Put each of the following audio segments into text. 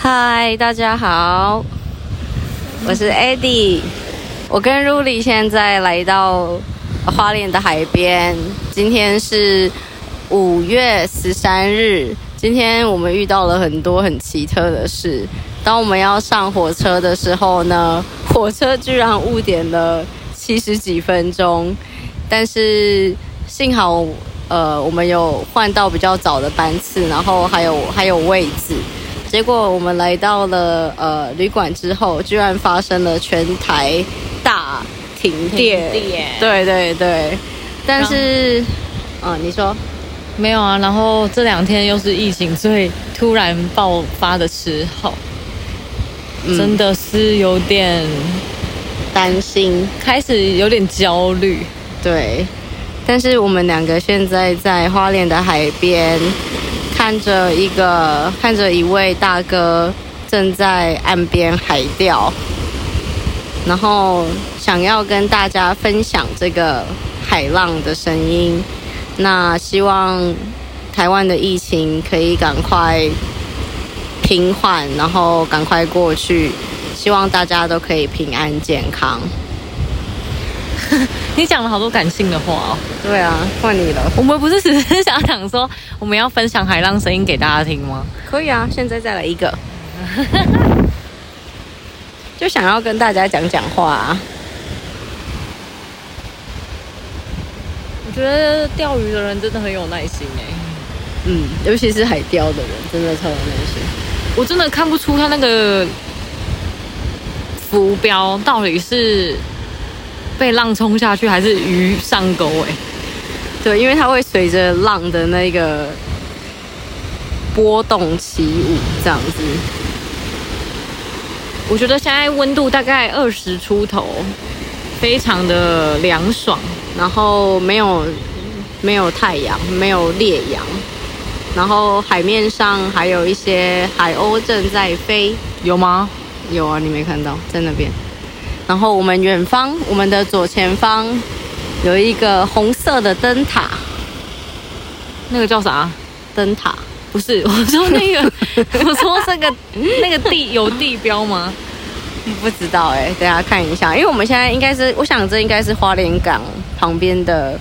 嗨，大家好，我是 Eddie。我跟 Ruli 现在来到花莲的海边。今天是5月13日。今天我们遇到了很多很奇特的事。当我们要上火车的时候呢，火车居然误点了70几分钟，但是幸好我们有换到比较早的班次，然后还有位置。结果我们来到了旅馆之后，居然发生了全台大停电。对对对，但是你说没有啊？然后这2天又是疫情最突然爆发的时候，真的是有点担心，开始有点焦虑。对，但是我们2个现在在花莲的海边，看着一位大哥正在岸边海钓，然后想要跟大家分享这个海浪的声音。那希望台湾的疫情可以赶快平缓，然后赶快过去，希望大家都可以平安健康。你讲了好多感性的话哦。对啊，换你了。我们不是只是想讲说我们要分享海浪声音给大家听吗？可以啊，现在再来一个。就想要跟大家讲话啊。我觉得钓鱼的人真的很有耐心尤其是海钓的人真的超有耐心。我真的看不出他那个浮标到底是被浪冲下去还是鱼上钩对，因为它会随着浪的那个波动起舞这样子。我觉得现在温度大概20出头，非常的凉爽，然后没有太阳，没有烈阳，然后海面上还有一些海鸥正在飞。有吗？有啊，你没看到在那边。然后我们的左前方有一个红色的灯塔，那个叫啥？灯塔？不是，我说那个，我说这个那个地有地标吗？不知道等一下看一下，因为我们现在应该是，我想这应该是花莲港旁边的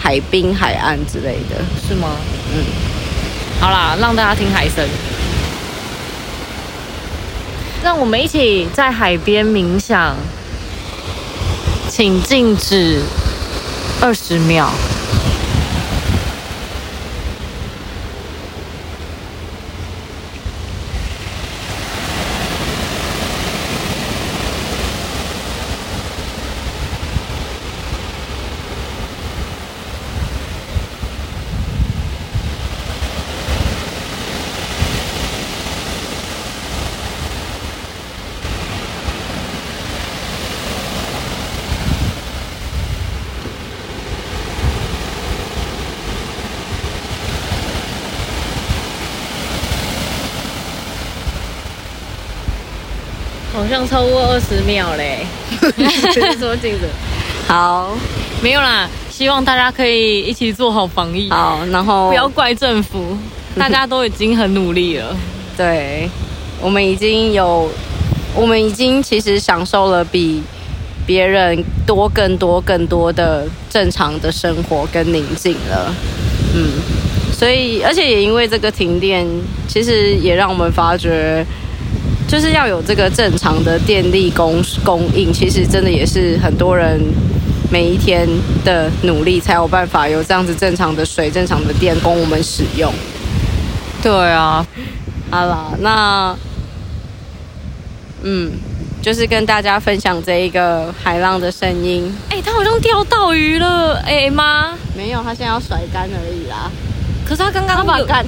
海滨海岸之类的，是吗？好啦，让大家听海声。让我们一起在海边冥想，请静止20秒。好像超过20秒嘞，说镜子。好，没有啦，希望大家可以一起做好防疫。好，然后不要怪政府，大家都已经很努力了。对，我们已经其实享受了比别人更多的正常的生活跟宁静了。所以而且也因为这个停电，其实也让我们发觉，就是要有这个正常的电力供应，其实真的也是很多人每一天的努力才有办法有这样子正常的水、正常的电供我们使用。对啊，好啦，那就是跟大家分享这一个海浪的声音。他好像钓到鱼了，妈？没有，他现在要甩竿而已啦。可是他刚刚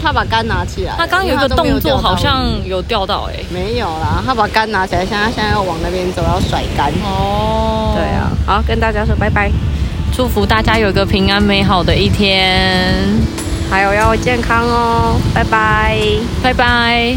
他把竿拿起来，他刚有一个动作好像有钓到没有啦，他把竿拿起来，现在要往那边走，要甩竿。对啊，好，跟大家说拜拜，祝福大家有个平安美好的一天，还有要健康哦，拜拜，拜拜。